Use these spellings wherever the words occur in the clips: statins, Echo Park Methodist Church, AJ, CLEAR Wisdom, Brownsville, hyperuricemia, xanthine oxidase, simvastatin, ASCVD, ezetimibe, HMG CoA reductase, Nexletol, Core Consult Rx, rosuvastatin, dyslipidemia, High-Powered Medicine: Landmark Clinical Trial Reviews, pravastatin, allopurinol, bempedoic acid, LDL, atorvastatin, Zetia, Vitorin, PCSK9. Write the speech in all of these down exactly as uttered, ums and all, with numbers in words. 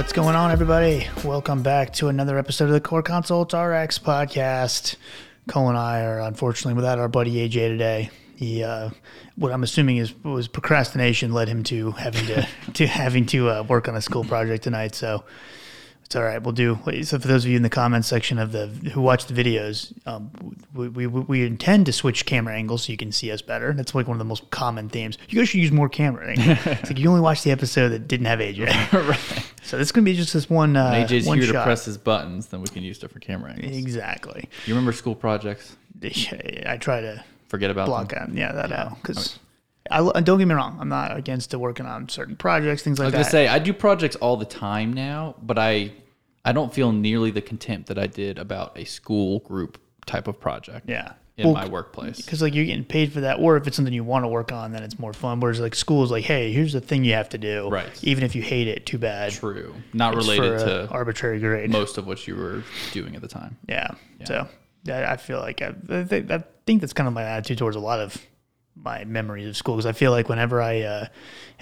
What's going on, everybody? Welcome back to another episode of the Core Consult Rx podcast. Cole and I are unfortunately without our buddy A J today. He, uh, what I'm assuming is was procrastination led him to having to to having to uh, work on a school project tonight. So it's all right. We'll do. So for those of you in the comments section of the who watch the videos, um, we, we we intend to switch camera angles so you can see us better. That's like one of the most common themes. You guys should use more camera angles. It's like you only watched the episode that didn't have A J. Right. So this is going to be just this one uh, when A J's one here shot. To press his buttons, then we can use different camera angles. Exactly. You remember school projects? I try to forget about block them. Out. Yeah, that yeah. out. Because I mean, I, don't get me wrong, I'm not against to working on certain projects, things like that. I was going to say, I do projects all the time now, but I I don't feel nearly the contempt that I did about a school group type of project. Yeah. In well, my workplace. Because like you're getting paid for that, or if it's something you want to work on, then it's more fun. Whereas like school is like, hey, here's the thing you have to do. Right. Even if you hate it, too bad. True. Not it's related to arbitrary grade. Most of what you were doing at the time. Yeah. yeah. So I feel like I, I, think, I think that's kind of my attitude towards a lot of my memories of school, because I feel like whenever I uh,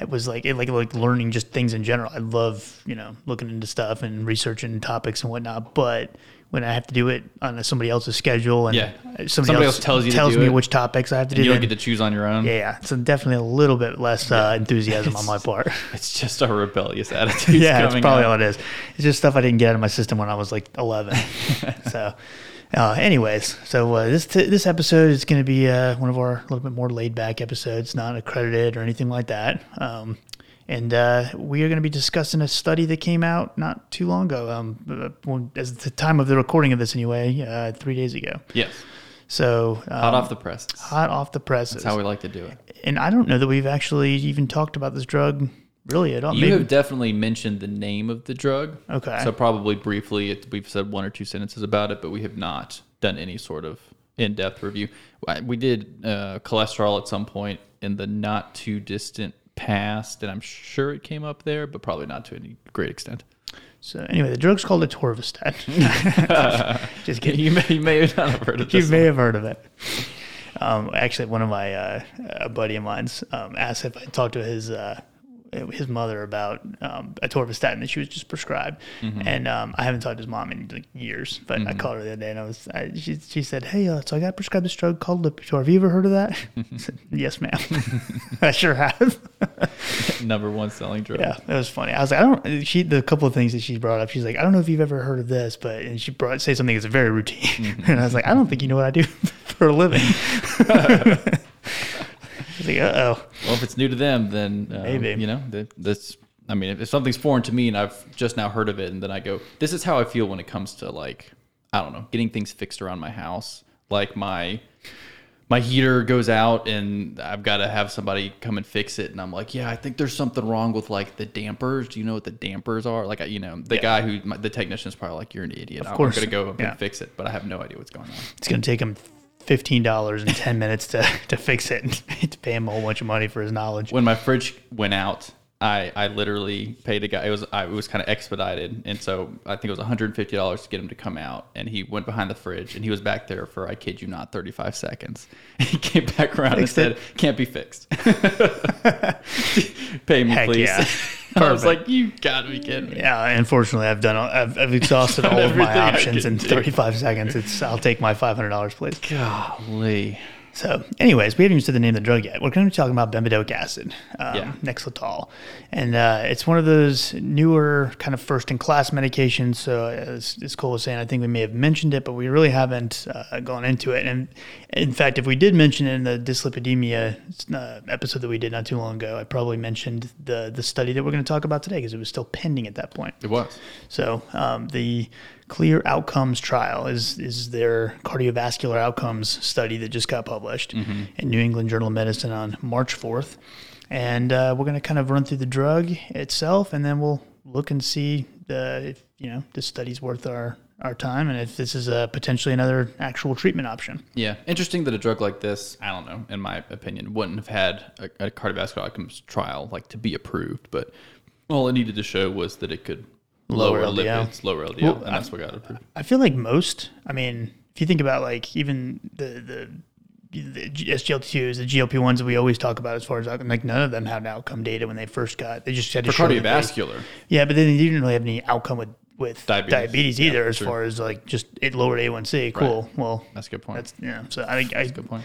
it was like it, like like learning just things in general, I love, you know, looking into stuff and researching topics and whatnot, but when I have to do it on somebody else's schedule and yeah. somebody, somebody else, else tells you tells to do me it, which topics I have to and do, you don't then, get to choose on your own. Yeah, yeah. So definitely a little bit less yeah. uh, enthusiasm on my part. It's just a rebellious attitude. yeah, that's probably up. all it is. It's just stuff I didn't get out of my system when I was like eleven. so, uh, anyways, so uh, this t- this episode is going to be uh, one of our a little bit more laid back episodes, not accredited or anything like that. Um, And uh, we are going to be discussing a study that came out not too long ago, um, as the time of the recording of this anyway, uh, three days ago. Yes. So um, hot off the presses. Hot off the presses. That's how we like to do it. And I don't know that we've actually even talked about this drug really at all. You Maybe. have definitely mentioned the name of the drug. Okay. So probably briefly, it, we've said one or two sentences about it, but we have not done any sort of in-depth review. We did uh, cholesterol at some point in the not too distant past, and I'm sure it came up there, but probably not to any great extent. So anyway, the drug's called atorvastatin. Just kidding. You may, you may not have heard of it. You may one. have heard of it. Um, actually, one of my uh, a buddy of mine's um, asked if I talked to his uh, his mother about um, atorvastatin that she was just prescribed, mm-hmm. and um, I haven't talked to his mom in like, years. But mm-hmm. I called her the other day, and I was I, she she said, "Hey, uh, so I got prescribed this drug called Lipitor. Have you ever heard of that?" I said, "Yes, ma'am. I sure have." Number one selling drug. Yeah, that was funny. I was like, I don't. She the couple of things that she brought up. She's like, I don't know if you've ever heard of this, but and she brought say something that's very routine, mm-hmm. and I was like, I don't think you know what I do for a living. I was like, uh oh. Well, if it's new to them, then um, maybe you know that that's. I mean, if something's foreign to me and I've just now heard of it, and then I go, this is how I feel when it comes to like, I don't know, getting things fixed around my house, like my. My heater goes out and I've got to have somebody come and fix it. And I'm like, yeah, I think there's something wrong with like the dampers. Do you know what the dampers are? Like, you know, the yeah. guy who, my, the technician's probably like, you're an idiot. Of course. I'm going to go up yeah. and fix it, but I have no idea what's going on. It's going to take him fifteen dollars and ten minutes to, to fix it and to pay him a whole bunch of money for his knowledge. When my fridge went out, I, I literally paid a guy. It was I, it was kind of expedited, and so I think it was one hundred fifty dollars to get him to come out. And he went behind the fridge, and he was back there for I kid you not thirty-five seconds. He came back around fixed and said, it. "Can't be fixed. Pay me, Heck please." Yeah. I was like, "You gotta be kidding me!" Yeah, unfortunately, I've done. All, I've, I've exhausted all of my options in thirty-five do. seconds. It's I'll take my five hundred dollars, please. Golly. So anyways, we haven't even said the name of the drug yet. We're going to be talking about bempedoic acid, um, yeah. Nexletol. And uh, it's one of those newer kind of first-in-class medications. So as, as Cole was saying, I think we may have mentioned it, but we really haven't uh, gone into it. And in fact, if we did mention it in the dyslipidemia uh, episode that we did not too long ago, I probably mentioned the, the study that we're going to talk about today because it was still pending at that point. It was. So um, the CLEAR Outcomes trial is is their cardiovascular outcomes study that just got published mm-hmm. in New England Journal of Medicine on March fourth. And uh, we're going to kind of run through the drug itself, and then we'll look and see the, if you know, this study's worth our, our time and if this is a potentially another actual treatment option. Yeah. Interesting that a drug like this, I don't know, in my opinion, wouldn't have had a, a cardiovascular outcomes trial like to be approved, but all it neated to show was that it could Lower, lower L D L. Lipids, lower L D L, well, and that's I, what got approved. I feel like most, I mean, if you think about like even the, the the S G L T twos, the G L P ones that we always talk about, as far as like none of them had outcome data when they first got. They just had to for cardiovascular. They, yeah, but then they didn't really have any outcome with, with diabetes. diabetes either, yeah, as true. far as like just it lowered A one C. Cool. Right. Well, that's a good point. That's, yeah. So I think I, that's a good point.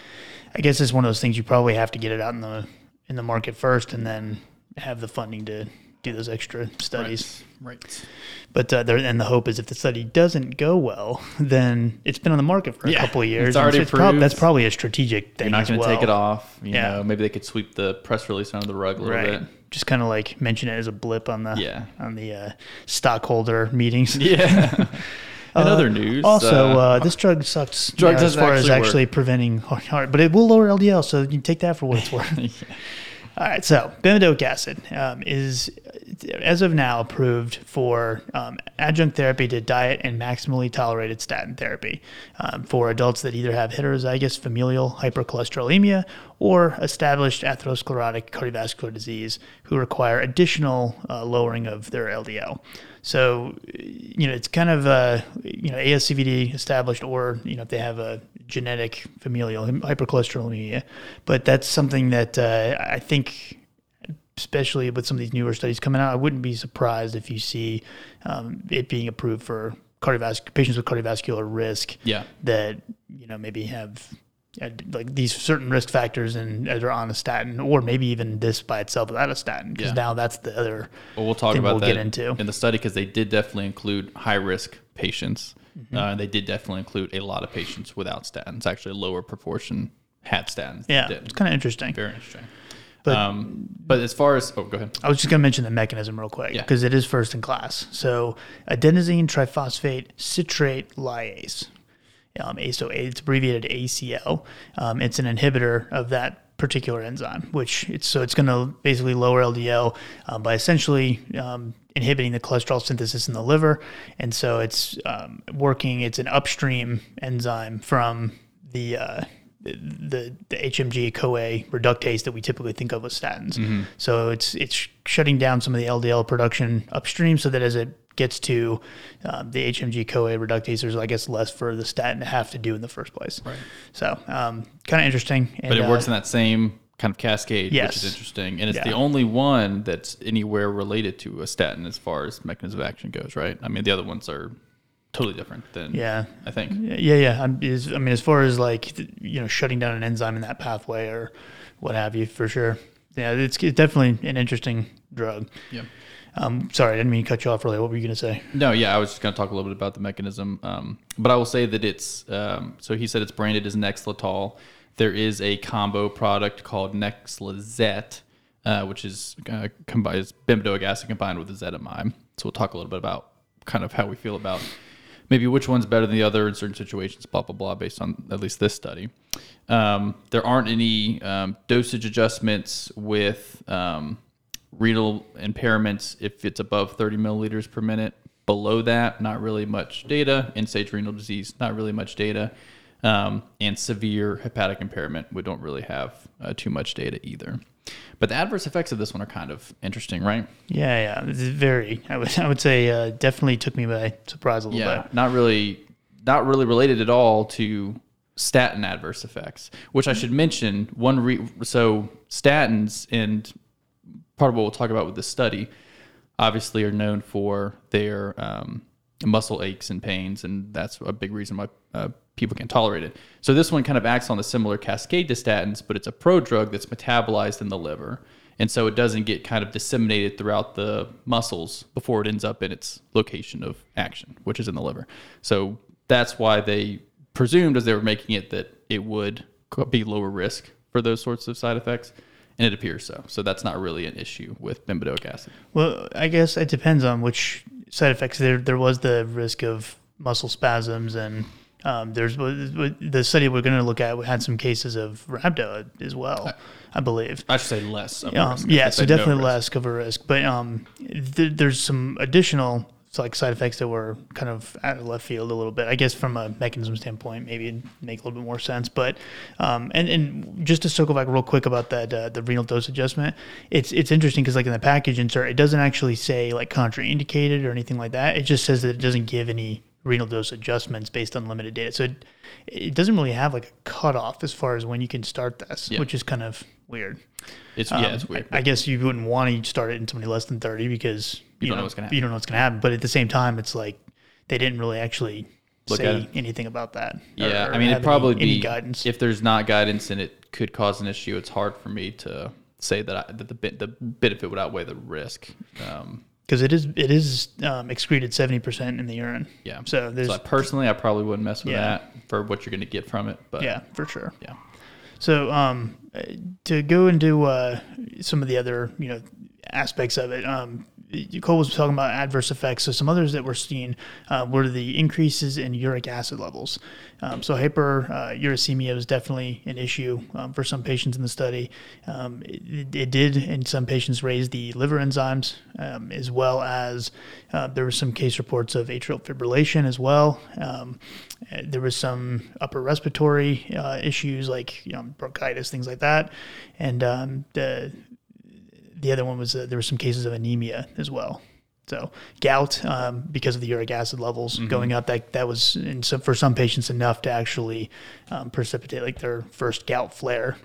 I guess it's one of those things you probably have to get it out in the in the market first, and then have the funding to do those extra studies. Right. right. But uh, there, and the hope is if the study doesn't go well, then it's been on the market for a yeah, couple of years. It's already it's prob- That's probably a strategic thing. You're not going to well. take it off. You yeah. know, maybe they could sweep the press release under the rug a little right. bit. Just kind of like mention it as a blip on the yeah. on the uh, stockholder meetings. Yeah. In uh, other news, also uh, uh, this drug sucks. Drug you know, as far actually as actually work. preventing heart, but it will lower L D L, so you can take that for what it's worth. yeah. All right, so bempedoic acid um, is, as of now, approved for um, adjunct therapy to diet and maximally tolerated statin therapy um, for adults that either have heterozygous familial hypercholesterolemia or established atherosclerotic cardiovascular disease who require additional uh, lowering of their L D L. So, you know, it's kind of, uh, you know, A S C V D established, or, you know, if they have a genetic familial hypercholesterolemia. But that's something that uh, I think, especially with some of these newer studies coming out, I wouldn't be surprised if you see um, it being approved for cardiovascular patients with cardiovascular risk yeah. that, you know, maybe have... like these certain risk factors and as they're on a statin, or maybe even this by itself without a statin, because yeah. now that's the other well, we'll talk thing about we'll that get into. In the study, because they did definitely include high-risk patients. Mm-hmm. Uh, they did definitely include a lot of patients without statins. Actually, a lower proportion had statins. Yeah, it's kind of interesting. Very interesting. But, um, but as far as... Oh, go ahead. I was just going to mention the mechanism real quick, because yeah. it is first in class. So adenosine triphosphate citrate lyase. Um, so it's abbreviated A C L. Um, it's an inhibitor of that particular enzyme, which it's, so it's going to basically lower L D L um, by essentially um, inhibiting the cholesterol synthesis in the liver. And so it's um, working. It's an upstream enzyme from the uh, the, the H M G CoA reductase that we typically think of with statins. Mm-hmm. So it's it's shutting down some of the L D L production upstream, so that as it gets to um, the H M G CoA reductase, there's, I guess, less for the statin to have to do in the first place. Right. So um, kind of interesting. And, but it works uh, in that same kind of cascade, yes. which is interesting. And it's yeah. the only one that's anywhere related to a statin as far as mechanism of action goes, right? I mean, the other ones are totally different than, yeah. I think. Yeah, yeah. I'm, is, I mean, as far as, like, you know, shutting down an enzyme in that pathway or what have you, for sure. Yeah, it's, it's definitely an interesting drug. Yeah. Um, sorry, I didn't mean to cut you off earlier. What were you going to say? No, yeah, I was just going to talk a little bit about the mechanism. Um, but I will say that it's, um, so he said it's branded as Nexletol. There is a combo product called Nexlizet, uh, which is uh, combined, bempedoic acid combined with ezetimibe. So we'll talk a little bit about kind of how we feel about maybe which one's better than the other in certain situations, blah, blah, blah, based on at least this study. Um, there aren't any um, dosage adjustments with... Um, renal impairments if it's above thirty milliliters per minute. Below that, not really much data. End-stage renal disease, not really much data. Um, and severe hepatic impairment, we don't really have uh, too much data either. But the adverse effects of this one are kind of interesting, right? Yeah, yeah, it's very. I would, I would say uh, definitely took me by surprise a little yeah, bit. Not really, not really related at all to statin adverse effects, which I should mention. One re- so statins and part of what we'll talk about with this study, obviously, are known for their um, muscle aches and pains, and that's a big reason why uh, people can tolerate it. So this one kind of acts on a similar cascade to statins, but it's a prodrug that's metabolized in the liver, and so it doesn't get kind of disseminated throughout the muscles before it ends up in its location of action, which is in the liver. So that's why they presumed, as they were making it, that it would be lower risk for those sorts of side effects. And it appears so. So that's not really an issue with bempedoic acid. Well, I guess it depends on which side effects. There there was the risk of muscle spasms, and um, there's the study we're going to look at had some cases of rhabdo as well, I, I believe. I should say less of a risk. Um, yeah, so definitely no less of a risk. But um, th- there's some additional like side effects that were kind of out of left field a little bit. I guess from a mechanism standpoint, maybe it'd make a little bit more sense. But um, and and just to circle back real quick about that uh, the renal dose adjustment, it's it's interesting because like in the package insert, it doesn't actually say like contraindicated or anything like that. It just says that it doesn't give any renal dose adjustments based on limited data. So it, it doesn't really have like a cutoff as far as when you can start this, yeah. which is kind of weird. It's um, yeah, it's weird. I, I guess you wouldn't want to start it in somebody less than thirty because you, you don't know, know what's going to happen. You don't know what's going to happen. But at the same time, it's like they didn't really actually Look say anything about that. Yeah, or, or I mean, it'd probably any, be any guidance. If there's not guidance and it could cause an issue, it's hard for me to say that, I, that the the benefit would outweigh the risk. Um, Because it is it is um, excreted seventy percent in the urine. Yeah. So there's so I personally, I probably wouldn't mess with yeah. that for what you're going to get from it. But yeah, for sure. Yeah. So um, to go into uh, some of the other you know aspects of it, um, Cole was talking about adverse effects. So some others that we're seeing uh, were the increases in uric acid levels. Um, so hyperuricemia uh, was definitely an issue um, for some patients in the study. Um, it, it did, in some patients, raise the liver enzymes, um, as well as uh, there were some case reports of atrial fibrillation as well. Um, there was some upper respiratory uh, issues like you know, bronchitis, things like that. And um, the the other one was uh, there were some cases of anemia as well. So gout, um, because of the uric acid levels mm-hmm. going up, that that was in some, for some patients enough to actually um, precipitate like their first gout flare.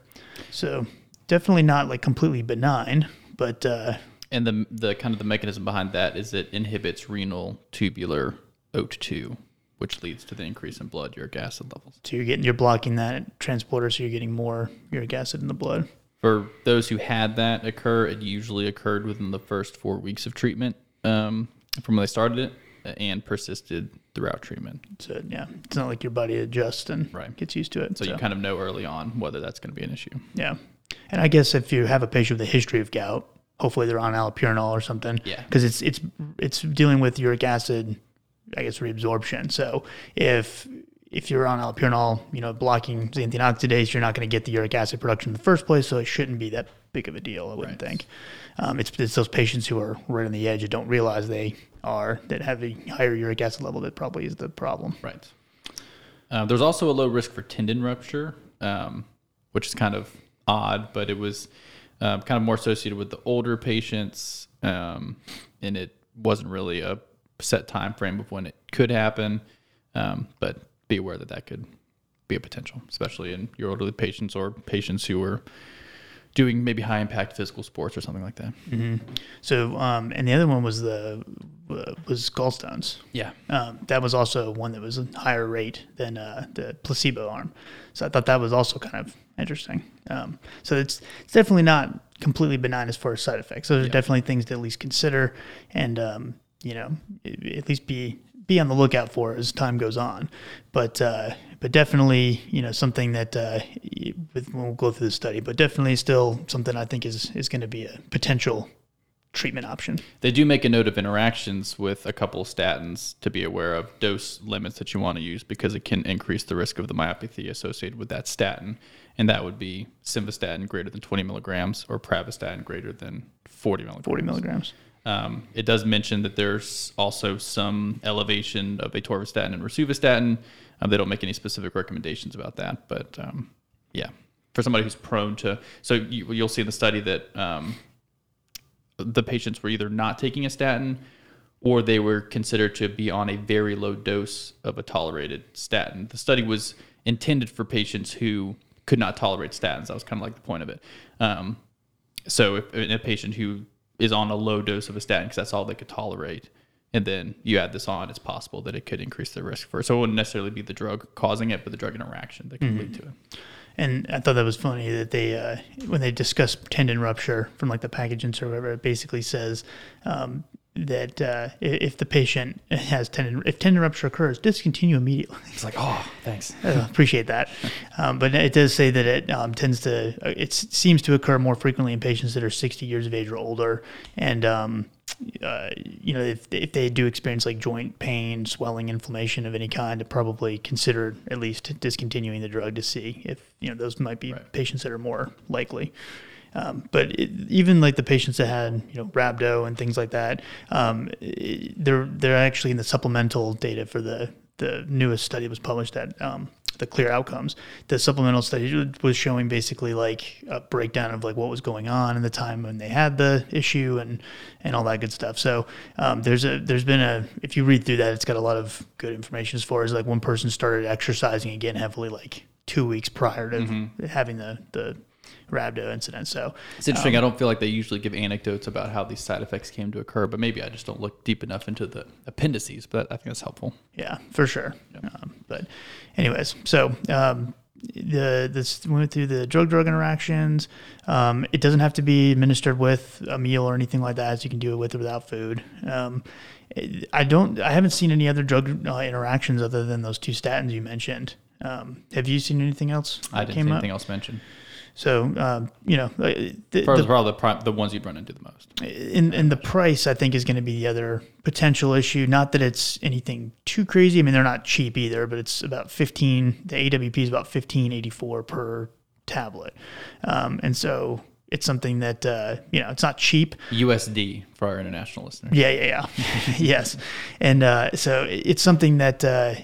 So definitely not like completely benign, but uh, and the the kind of the mechanism behind that is it inhibits renal tubular O T two, which leads to the increase in blood uric acid levels. So you're getting you're blocking that transporter, so you're getting more uric acid in the blood. For those who had that occur, it usually occurred within the first four weeks of treatment um, from when they started it and persisted throughout treatment. So, yeah, it's not like your body adjusts and right. gets used to it. So, so you kind of know early on whether that's going to be an issue. Yeah. And I guess if you have a patient with a history of gout, hopefully they're on allopurinol or something. Yeah. Because it's, it's, it's dealing with uric acid, I guess, reabsorption. So if... If you're on allopurinol, you know, blocking xanthine oxidase, you're not going to get the uric acid production in the first place, so it shouldn't be that big of a deal, I wouldn't right. think. Um, it's, it's those patients who are right on the edge that don't realize they are, that have a higher uric acid level that probably is the problem. Right. Uh, there's also a low risk for tendon rupture, um, which is kind of odd, but it was um, kind of more associated with the older patients, um, and it wasn't really a set time frame of when it could happen, um, but... be aware that that could be a potential, especially in your elderly patients or patients who are doing maybe high impact physical sports or something like that. Mm-hmm. So, um, and the other one was the, uh, was gallstones. Yeah. Um, that was also one that was a higher rate than, uh, the placebo arm. So I thought that was also kind of interesting. Um, so it's, it's definitely not completely benign as far as side effects. Those yeah. are definitely things to at least consider and, um, you know, at least be, be on the lookout for as time goes on. But uh, but definitely, you know, something that uh, we'll go through the study, but definitely still something I think is, is going to be a potential treatment option. They do make a note of interactions with a couple of statins to be aware of dose limits that you want to use because it can increase the risk of the myopathy associated with that statin. And that would be simvastatin greater than twenty milligrams or pravastatin greater than forty milligrams. forty milligrams. Um, it does mention that there's also some elevation of atorvastatin and rosuvastatin. Um, they don't make any specific recommendations about that, but um, yeah, for somebody who's prone to, so you, you'll see in the study that um, the patients were either not taking a statin or they were considered to be on a very low dose of a tolerated statin. The study was intended for patients who could not tolerate statins. That was kind of like the point of it. Um, so if, if a patient who is on a low dose of a statin because that's all they could tolerate. And then you add this on, it's possible that it could increase the risk for it. So it wouldn't necessarily be the drug causing it, but the drug interaction that could mm-hmm. lead to it. And I thought that was funny that they, uh, when they discuss tendon rupture from like the package insert or whatever, it basically says um, that uh, if the patient has tendon, if tendon rupture occurs, discontinue immediately. It's like, oh, thanks. I appreciate that. Um, but it does say that it um, tends to, it seems to occur more frequently in patients that are sixty years of age or older. And, um, uh, you know, if, if they do experience like joint pain, swelling, inflammation of any kind, to probably consider at least discontinuing the drug to see if, you know, those might be right. patients that are more likely. Um, but it, even like the patients that had, you know, rhabdo and things like that, um, it, they're they're actually in the supplemental data for the, the newest study that was published that um, the CLEAR Outcomes, the supplemental study was showing basically like a breakdown of like what was going on in the time when they had the issue and, and all that good stuff. So um, there's a there's been a if you read through that, it's got a lot of good information as far as like one person started exercising again heavily like two weeks prior to mm-hmm. having the the rhabdo incident. So it's interesting. Um, I don't feel like they usually give anecdotes about how these side effects came to occur, but maybe I just don't look deep enough into the appendices, but I think that's helpful. Yeah, for sure. Yeah. Um, but anyways, so, um, the, this we went through the drug drug interactions. Um, it doesn't have to be administered with a meal or anything like that. So you can do it with or without food. Um, I don't, I haven't seen any other drug uh, interactions other than those two statins you mentioned. Um, have you seen anything else? I didn't see anything else mentioned. So, um, you know, the, the, probably the, the ones you'd run into the most. And, and the price, I think, is going to be the other potential issue. Not that it's anything too crazy. I mean, they're not cheap either, but it's about fifteen. The A W P is about fifteen eighty-four per tablet. Um, and so it's something that, uh, you know, it's not cheap. U S D for our international listeners. Yeah, yeah, yeah. Yes. And uh, so it's something that... Uh,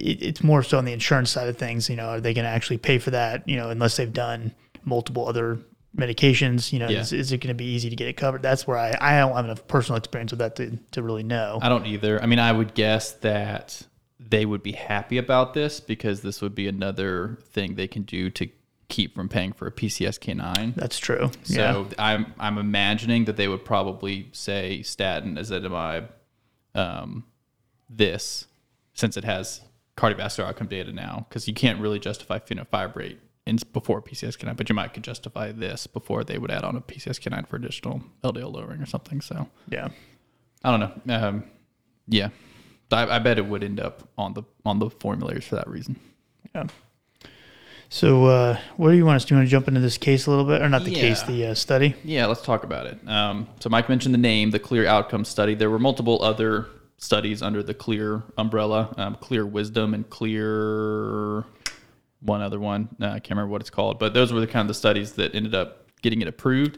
it's more so on the insurance side of things. You know, are they going to actually pay for that? You know, unless they've done multiple other medications, you know, yeah. is, is it going to be easy to get it covered? That's where I, I don't have enough personal experience with that to, to really know. I don't either. I mean, I would guess that they would be happy about this because this would be another thing they can do to keep from paying for a P C S K nine. That's true. So yeah. I'm, I'm imagining that they would probably say statin, ezetimibe, um, this, since it has cardiovascular outcome data now, because you can't really justify phenofibrate in, before P C S K nine, but you might could justify this before they would add on a P C S K nine for additional L D L lowering or something. So yeah, I don't know. Um, yeah, I, I bet it would end up on the on the formularies for that reason. Yeah. So uh, what do you want us to do? You want to jump into this case a little bit, or not the yeah. case, the uh, study? Yeah, let's talk about it. Um, so Mike mentioned the name, the CLEAR Outcomes study. There were multiple other studies under the CLEAR umbrella, um, CLEAR Wisdom and CLEAR, one other one. Uh, I can't remember what it's called, but those were the kind of the studies that ended up getting it approved.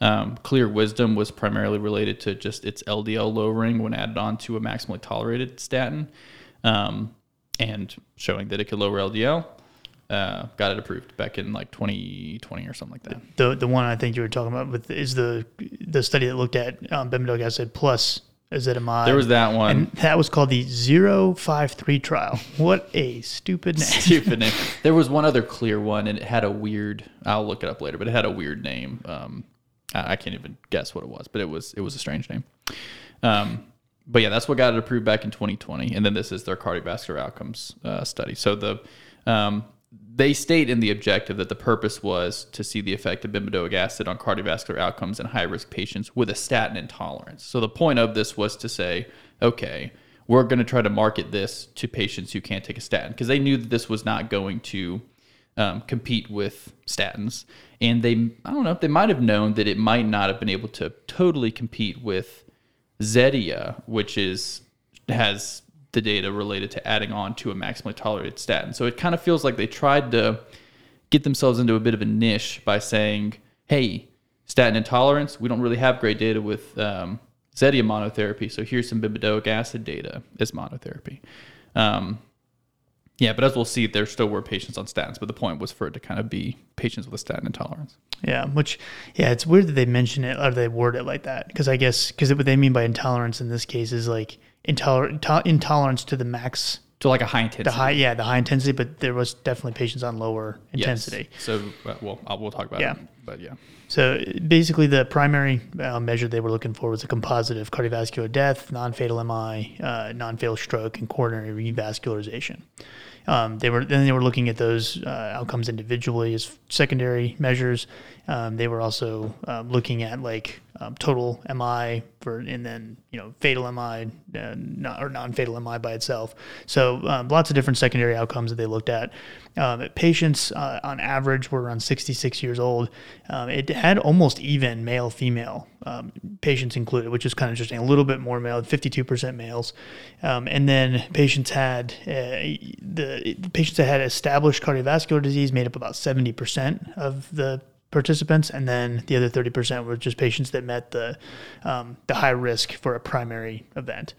Um, CLEAR Wisdom was primarily related to just its L D L lowering when added on to a maximally tolerated statin, um, and showing that it could lower L D L. Uh, got it approved back in like twenty twenty or something like that. The the one I think you were talking about with is the the study that looked at um, bempedoic acid plus ezetimibe. There was that one. And that was called the zero five three trial. What a stupid name. Stupid name. There was one other CLEAR one, and it had a weird, I'll look it up later, but it had a weird name. Um, I, I can't even guess what it was, but it was it was a strange name. Um, but yeah, that's what got it approved back in twenty twenty, and then this is their cardiovascular outcomes uh, study. So the um, they state in the objective that the purpose was to see the effect of bempedoic acid on cardiovascular outcomes in high-risk patients with a statin intolerance. So the point of this was to say, okay, we're going to try to market this to patients who can't take a statin, because they knew that this was not going to um, compete with statins. And they, I don't know, they might have known that it might not have been able to totally compete with Zetia, which is has... the data related to adding on to a maximally tolerated statin. So it kind of feels like they tried to get themselves into a bit of a niche by saying, hey, statin intolerance, we don't really have great data with um, Zetia monotherapy, so here's some bempedoic acid data as monotherapy. Um, yeah, but as we'll see, there still were patients on statins, but the point was for it to kind of be patients with a statin intolerance. Yeah, which, yeah, it's weird that they mention it or they word it like that, because I guess, because what they mean by intolerance in this case is like, Intoler- intolerance to the max, to like a high intensity. The high, yeah, the high intensity, but there was definitely patients on lower intensity. Yes. So, uh, well, I'll, we'll talk about yeah. it, but yeah. So basically, the primary uh, measure they were looking for was a composite of cardiovascular death, non-fatal M I, uh, non-fatal stroke, and coronary revascularization. Um, they were then they were looking at those uh, outcomes individually as secondary measures. Um, they were also uh, looking at like um, total M I for, and then you know fatal M I uh, not, or non-fatal M I by itself. So um, lots of different secondary outcomes that they looked at. Um, patients uh, on average were around sixty-six years old. Um, it had almost even male-female um, patients included, which is kind of interesting. A little bit more male, fifty-two percent males, um, and then patients had uh, the patients that had established cardiovascular disease made up about seventy percent of the participants, and then the other thirty percent were just patients that met the um, the high risk for a primary event.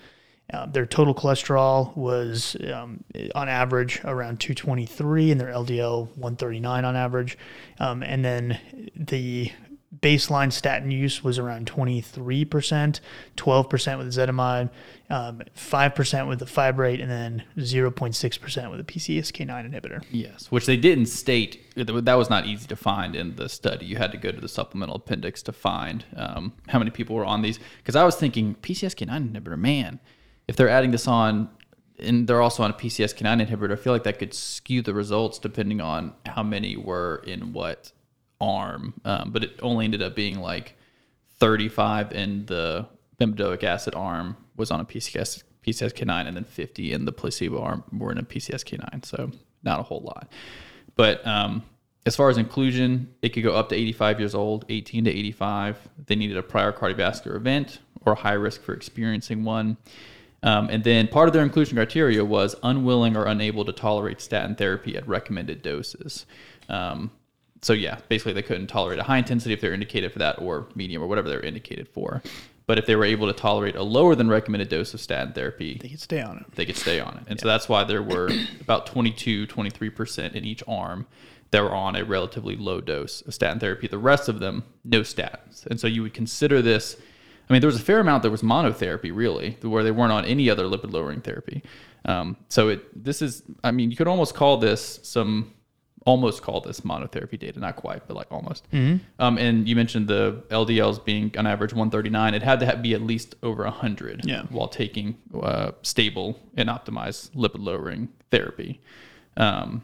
Uh, their total cholesterol was um, on average around two twenty-three and their L D L one thirty-nine on average. Um, and then the baseline statin use was around twenty-three percent, twelve percent with ezetimibe, um, five percent with the fibrate, and then zero point six percent with the P C S K nine inhibitor. Yes, which they didn't state. That was not easy to find in the study. You had to go to the supplemental appendix to find um, how many people were on these. Because I was thinking, P C S K nine inhibitor, man, if they're adding this on, and they're also on a P C S K nine inhibitor, I feel like that could skew the results depending on how many were in what arm, um, but it only ended up being like thirty-five in the bempedoic acid arm was on a P C S K nine, and then fifty in the placebo arm were in a P C S K nine, so not a whole lot. But um, as far as inclusion, it could go up to eighty-five years old, eighteen to eighty-five. They needed a prior cardiovascular event or high risk for experiencing one. Um, and then part of their inclusion criteria was unwilling or unable to tolerate statin therapy at recommended doses. Um, So, yeah, basically they couldn't tolerate a high intensity if they're indicated for that, or medium, or whatever they're indicated for. But if they were able to tolerate a lower than recommended dose of statin therapy, they could stay on it. They could stay on it. And yeah. So that's why there were about twenty-two, twenty-three percent in each arm that were on a relatively low dose of statin therapy. The rest of them, no statins. And so you would consider this, I mean, there was a fair amount that was monotherapy, really, where they weren't on any other lipid-lowering therapy. Um, so it this is, I mean, you could almost call this some... almost call this monotherapy data, not quite, but like almost. Mm-hmm. Um, and you mentioned the L D Ls being on average one thirty-nine. It had to be at least over one hundred yeah. while taking uh, stable and optimized lipid-lowering therapy, um,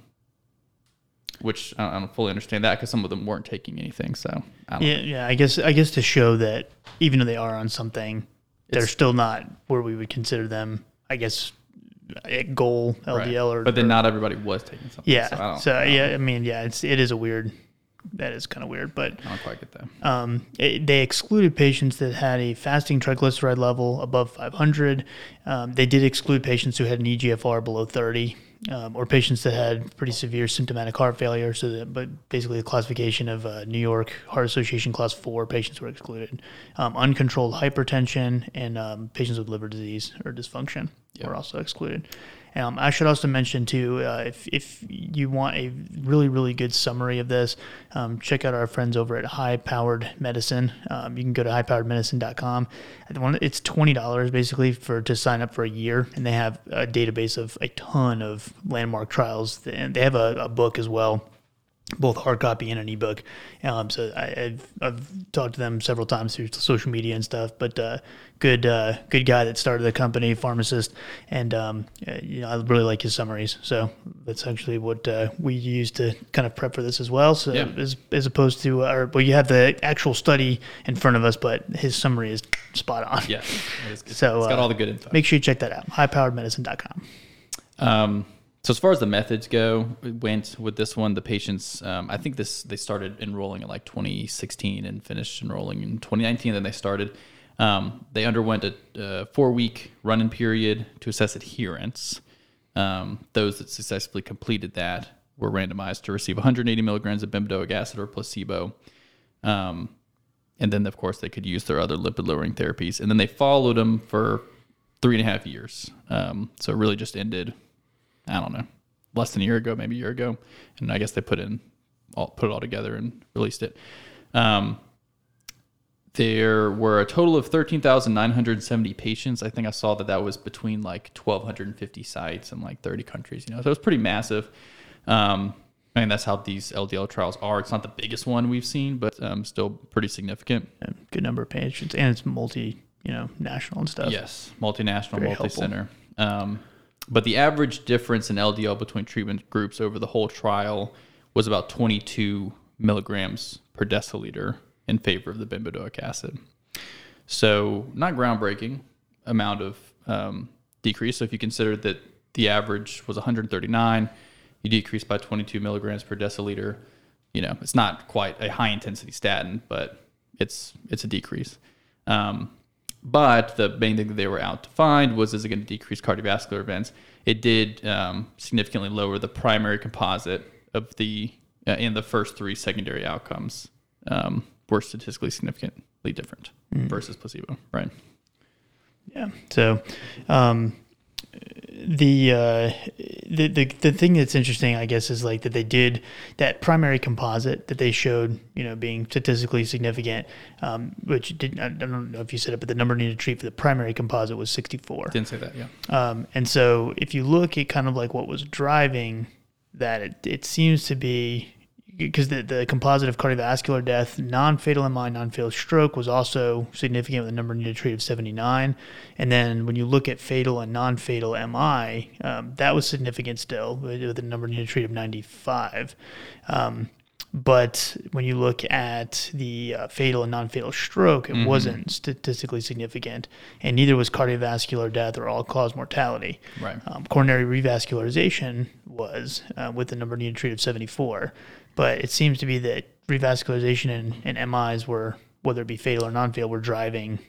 which I don't, I don't fully understand that because some of them weren't taking anything. So I don't yeah, know. yeah, I guess I guess to show that even though they are on something, they're it's, still not where we would consider them, I guess, at goal L D L right. or but then or, not everybody was taking something. Yeah. So, I don't, so I don't, yeah, I mean, yeah, it's it is a weird. That is kind of weird, but I don't quite get that. Um, it, they excluded patients that had a fasting triglyceride level above five hundred. Um, they did exclude patients who had an E G F R below thirty, um, or patients that had pretty severe symptomatic heart failure. So, that, but basically, the classification of uh, New York Heart Association Class four patients were excluded. Um, uncontrolled hypertension and um, patients with liver disease or dysfunction yep. were also excluded. Um, I should also mention, too, uh, if if you want a really, really good summary of this, um, check out our friends over at High Powered Medicine. Um, you can go to high powered medicine dot com. It's twenty dollars, basically, for to sign up for a year, and they have a database of a ton of landmark trials. And they have a, a book as well, both hard copy and an ebook. Um, so I, I've, I've talked to them several times through social media and stuff. But uh, good, uh, good guy that started the company, pharmacist, and um, you know I really like his summaries. So that's actually what uh, we use to kind of prep for this as well. So yeah. as as opposed to our, well, you have the actual study in front of us, but his summary is spot on. Yeah, it's, it's, so it's got uh, all the good info. Make sure you check that out. high powered medicine dot com. Um. So as far as the methods go, we went with this one, the patients, um, I think this they started enrolling in like twenty sixteen and finished enrolling in twenty nineteen, then they started. Um, they underwent a, a four-week run-in period to assess adherence. Um, those that successfully completed that were randomized to receive one hundred eighty milligrams of bempedoic acid or placebo. Um, and then, of course, they could use their other lipid-lowering therapies. And then they followed them for three and a half years. Um, so it really just ended... I don't know, less than a year ago, maybe a year ago. And I guess they put in, all, put it all together and released it. Um, there were a total of thirteen thousand nine hundred seventy patients. I think I saw that that was between like one thousand two hundred fifty sites and like thirty countries, you know, so it was pretty massive. Um, I mean, that's how these L D L trials are. It's not the biggest one we've seen, but um, still pretty significant. Yeah, good number of patients. And it's multi, you know, national and stuff. Yes. Multinational, very multi-center. Helpful. Um, But the average difference in L D L between treatment groups over the whole trial was about twenty-two milligrams per deciliter in favor of the bempedoic acid. So not groundbreaking amount of um, decrease. So if you consider that the average was one hundred thirty-nine, you decrease by twenty-two milligrams per deciliter. You know, it's not quite a high-intensity statin, but it's it's a decrease. Um But the main thing that they were out to find was, is it going to decrease cardiovascular events? It did um, significantly lower the primary composite of the, uh, and the first three secondary outcomes um, were statistically significantly different mm. versus placebo, right? Yeah. So, um, the, uh, the, the, the thing that's interesting, I guess, is like that they did that primary composite that they showed, you know, being statistically significant, um, which didn't, I don't know if you said it, but the number needed to treat for the primary composite was sixty-four. Didn't say that. Yeah. Um, and so if you look at kind of like what was driving that, it, it seems to be, because the, the composite of cardiovascular death, non-fatal M I, non-fatal stroke was also significant with a number needed to treat of seventy-nine. And then when you look at fatal and non-fatal M I, um, that was significant still with a number needed to treat of ninety-five. Um, but when you look at the uh, fatal and non-fatal stroke, it mm-hmm. wasn't statistically significant, and neither was cardiovascular death or all-cause mortality. Right. Um, coronary revascularization was uh, with a number needed to treat of seventy-four. But it seems to be that revascularization and, and M Is were, whether it be fatal or non-fatal, were driving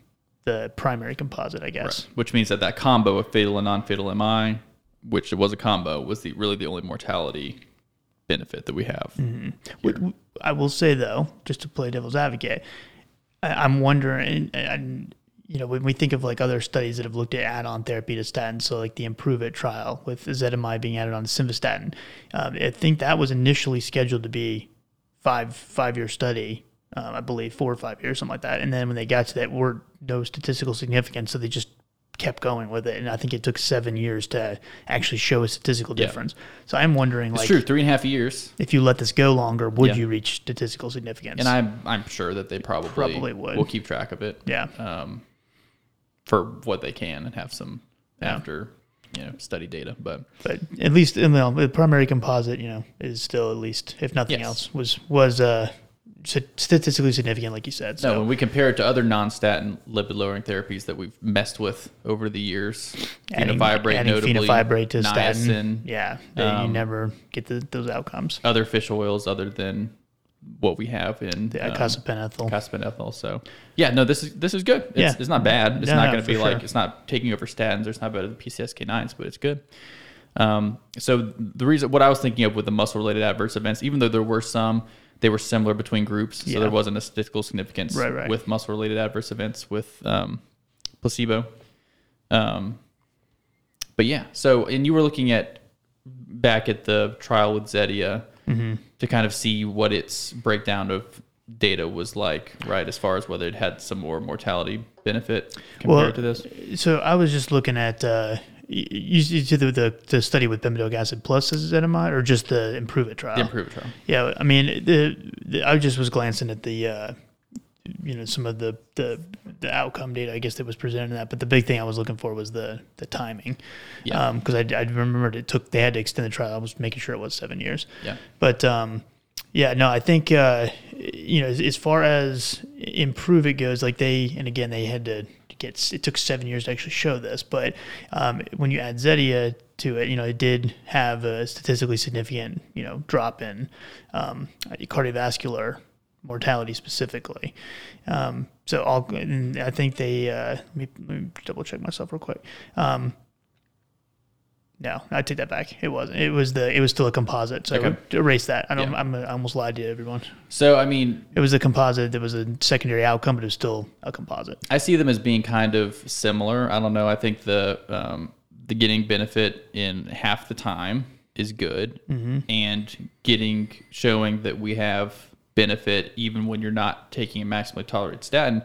the primary composite, I guess. Right. Which means that that combo of fatal and non-fatal M I, which it was a combo, was the really the only mortality benefit that we have. Mm-hmm. I will say, though, just to play devil's advocate, I, I'm wondering, and, you know, when we think of like other studies that have looked at add-on therapy to statins, so like the IMPROVE-IT trial with ezetimibe being added on to simvastatin, um, I think that was initially scheduled to be five five-year study, um, I believe four or five years, something like that. And then when they got to that, were no statistical significance, so they just kept going with it. And I think it took seven years to actually show a statistical difference. Yeah. So I'm wondering, it's like, true, three and a half years. If you let this go longer, would yeah. you reach statistical significance? And I'm I'm sure that they probably probably would. Will keep track of it. Yeah. Um, for what they can and have some yeah. after, you know, study data. But but at least in the, the primary composite, you know, is still at least, if nothing yes. else, was was uh, statistically significant, like you said. So no, when we compare it to other non-statin lipid-lowering therapies that we've messed with over the years, adding, fenofibrate adding notably, fenofibrate to niacin, statin, yeah, they, um, you never get the, those outcomes. Other fish oils other than what we have in yeah, um, Isopenethyl. Isopenethyl. So yeah, no, this is, this is good. It's, yeah. it's not bad. It's no, not no, going to be sure. like, it's not taking over statins or it's not better than P C S K nines, but it's good. Um, so the reason, what I was thinking of with the muscle related adverse events, even though there were some, they were similar between groups. So yeah. there wasn't a statistical significance right, right. with muscle related adverse events with, um, placebo. Um, but yeah, so, and you were looking at back at the trial with Zetia, mm-hmm. to kind of see what its breakdown of data was like, right, as far as whether it had some more mortality benefit compared well, to this? So I was just looking at uh, you, you the, the, the study with bempedoic acid plus ezetimibe, or just the IMPROVE-IT trial? The IMPROVE-IT trial. Yeah, I mean, the, the, I just was glancing at the, uh, you know, some of the, the the outcome data, I guess, that was presented in that. But the big thing I was looking for was the the timing. Yeah. Because um, I, I remembered it took, they had to extend the trial. I was making sure it was seven years. Yeah. But, um, yeah, no, I think, uh, you know, as, as far as IMPROVE-IT goes, like they, and again, they had to get, it took seven years to actually show this. But um, when you add Zetia to it, you know, it did have a statistically significant, you know, drop in um, cardiovascular mortality specifically. Um, so all, I think they, uh, let me, let me double check myself real quick. Um, no, I take that back. It wasn't, it was the, it was still a composite. So okay. I could erase that. I don't, yeah. I'm, I almost lied to everyone. So, I mean, it was a composite. There was a secondary outcome, but it was still a composite. I see them as being kind of similar. I don't know. I think the, um, the getting benefit in half the time is good, mm-hmm. and getting, showing that we have benefit even when you're not taking a maximally tolerated statin.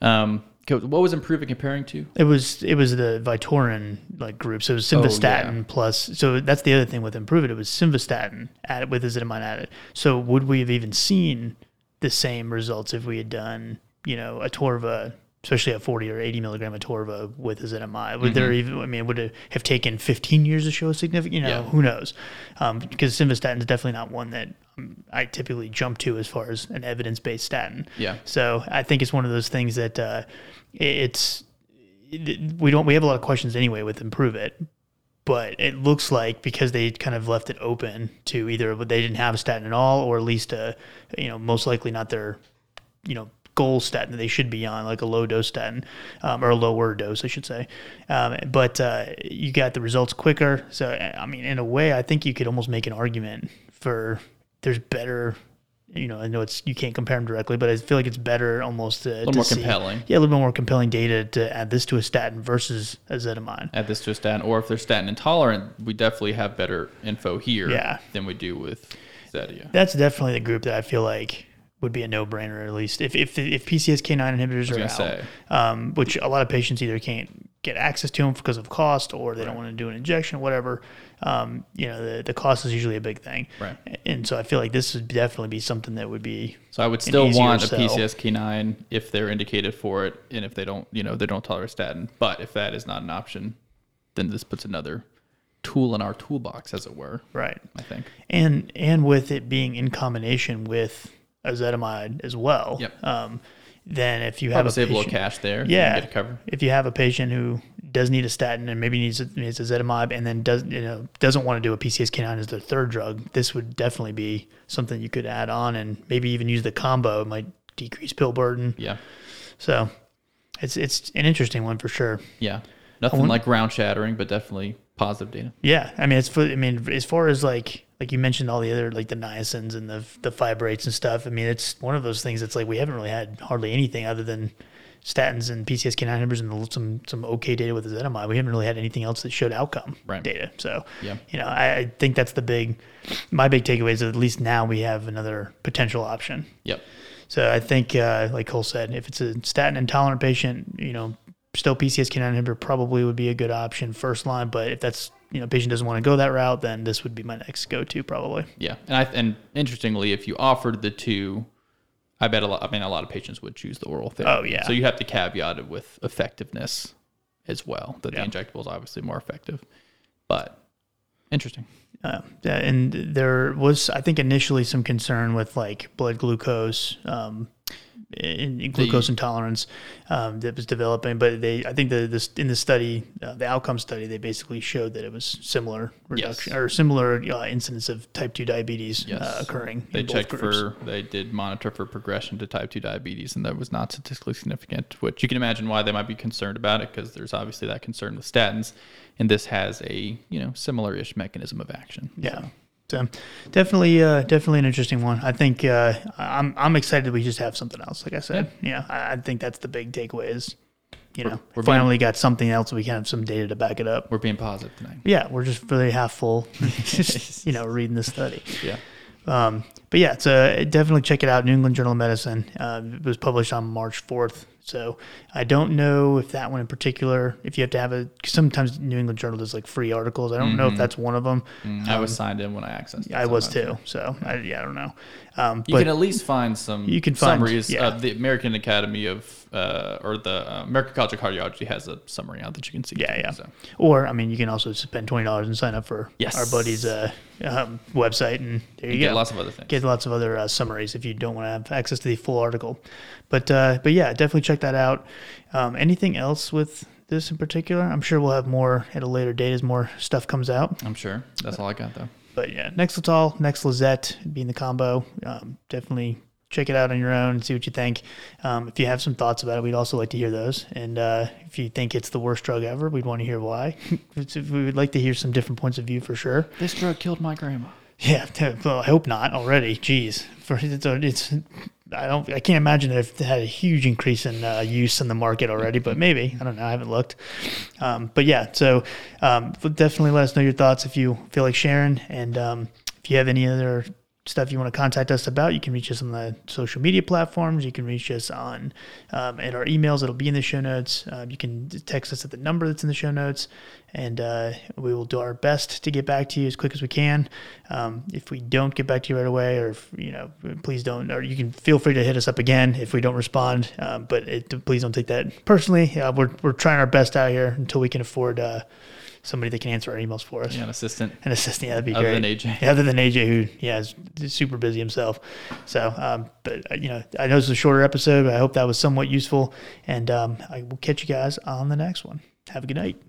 Um, what was IMPROVE-IT comparing to? It was it was the Vitorin like group. So it was simvastatin oh, yeah. plus. So that's the other thing with IMPROVE-IT. It was simvastatin added with ezetimibe added. So would we have even seen the same results if we had done, you know, atorva, especially a forty or eighty milligram atorva with ezetimibe? Would mm-hmm. there even? I mean, would it have taken fifteen years to show a significant? You know, yeah. who knows? Um, because simvastatin is definitely not one that I typically jump to as far as an evidence-based statin. Yeah. So I think it's one of those things that uh, it's it, we don't we have a lot of questions anyway with IMPROVE-IT, but it looks like because they kind of left it open to either they didn't have a statin at all, or at least a, you know, most likely not their, you know, goal statin that they should be on, like a low dose statin, um, or a lower dose, I should say. Um, but uh, you got the results quicker. So I mean, in a way, I think you could almost make an argument for there's better you know, I know it's, you can't compare them directly, but I feel like it's better almost to, a little to more see, compelling. Yeah, a little bit more compelling data to add this to a statin versus ezetimibe. Add this to a statin, or if they're statin intolerant, we definitely have better info here yeah. than we do with Zetia. That's definitely the group that I feel like would be a no-brainer, at least if if if P C S K nine inhibitors are out, say. Um, which a lot of patients either can't get access to them because of cost, or they right. don't want to do an injection, whatever. Um, you know, the, the cost is usually a big thing, right? And so I feel like this would definitely be something that would be. So I would still want a sell. P C S K nine if they're indicated for it, and if they don't, you know, they don't tolerate statin. But if that is not an option, then this puts another tool in our toolbox, as it were. Right. I think. And and with it being in combination with ezetimibe as well. Yep. Um, then if you have Probably a save patient, a little cash there, yeah. You can get it covered. If you have a patient who does need a statin and maybe needs needs ezetimibe, and then does you know doesn't want to do a P C S K nine as their third drug, this would definitely be something you could add on, and maybe even use the combo. It might decrease pill burden. Yeah. So it's it's an interesting one for sure. Yeah. Nothing want, like ground shattering, but definitely positive data. Yeah. I mean, it's I mean, as far as like. Like you mentioned all the other, like the niacins and the the fibrates and stuff. I mean, it's one of those things that's like we haven't really had hardly anything other than statins and P C S K nine inhibitors and some some okay data with ezetimibe. We haven't really had anything else that showed outcome right. data. So, yeah. you know, I, I think that's the big, my big takeaway is that at least now we have another potential option. Yep. So I think, uh, like Cole said, if it's a statin intolerant patient, you know, still P C S K nine inhibitor probably would be a good option first line, but if that's, you know, patient doesn't want to go that route, then this would be my next go-to probably. Yeah. And I, and interestingly, if you offered the two, I bet a lot, I mean, a lot of patients would choose the oral therapy. Oh yeah. So you have to caveat it with effectiveness as well. That yeah. the injectable is obviously more effective, but interesting. Uh, and there was, I think initially some concern with like blood glucose, um, In, in glucose intolerance um, that was developing, but they, I think the this in the study, uh, the outcome study, they basically showed that it was similar reduction yes. or similar uh, incidence of type two diabetes yes. uh, occurring. They in checked both for, they did monitor for progression to type two diabetes, and that was not statistically significant. Which you can imagine why they might be concerned about it, because there's obviously that concern with statins, and this has a you know similar-ish mechanism of action. Yeah. So. So definitely, uh, definitely an interesting one. I think uh, I'm I'm excited we just have something else. Like I said, yeah, yeah I, I think that's the big takeaway is, you know, we're, we're finally being, got something else. We can have some data to back it up. We're being positive tonight. Yeah, we're just really half full, just, you know, reading this study. Yeah. Um, but yeah, so definitely check it out. New England Journal of Medicine. Uh, it was published on March fourth. So I don't know if that one in particular, if you have to have a, sometimes New England Journal does like free articles. I don't mm-hmm. know if that's one of them. Mm-hmm. Um, I was signed in when I accessed it. I sometimes. was too. So yeah. I, yeah, I don't know. Um, you but can at least find some you can find, summaries. Yeah. Uh, the American Academy of, uh, or the uh, American College of Cardiology has a summary out that you can see. Yeah, too, yeah. So. Or, I mean, you can also spend twenty dollars and sign up for yes. our buddy's uh, um, website. And there you, you go. Get lots of other things. Get lots of other uh, summaries if you don't want to have access to the full article. But, uh, but yeah, definitely check that out. Um, anything else with this in particular? I'm sure we'll have more at a later date as more stuff comes out. I'm sure. That's but, all I got, though. But yeah, Nexletol, Nexlizet being the combo. Um, definitely check it out on your own and see what you think. Um, if you have some thoughts about it, we'd also like to hear those. And uh, if you think it's the worst drug ever, we'd want to hear why. We would like to hear some different points of view for sure. This drug killed my grandma. Yeah, well, I hope not already. Jeez. For, it's... it's I don't. I can't imagine they've had a huge increase in uh, use in the market already, but maybe I don't know. I haven't looked, um, but yeah. So um, definitely let us know your thoughts if you feel like sharing, and um, if you have any other stuff you want to contact us about, you can reach us on the social media platforms. You can reach us on um, at our emails. It'll be in the show notes. Uh, you can text us at the number that's in the show notes, and uh, we will do our best to get back to you as quick as we can. Um, if we don't get back to you right away, or if, you know, please don't, or you can feel free to hit us up again if we don't respond. Um, but it, please don't take that personally. Uh, we're we're trying our best out here until we can afford. Uh, Somebody that can answer our emails for us. Yeah, an assistant. An assistant, yeah, that'd be other great. Other than A J. Yeah, other than A J, who, yeah, is super busy himself. So, um, but, you know, I know it's a shorter episode, but I hope that was somewhat useful. And um, I will catch you guys on the next one. Have a good night.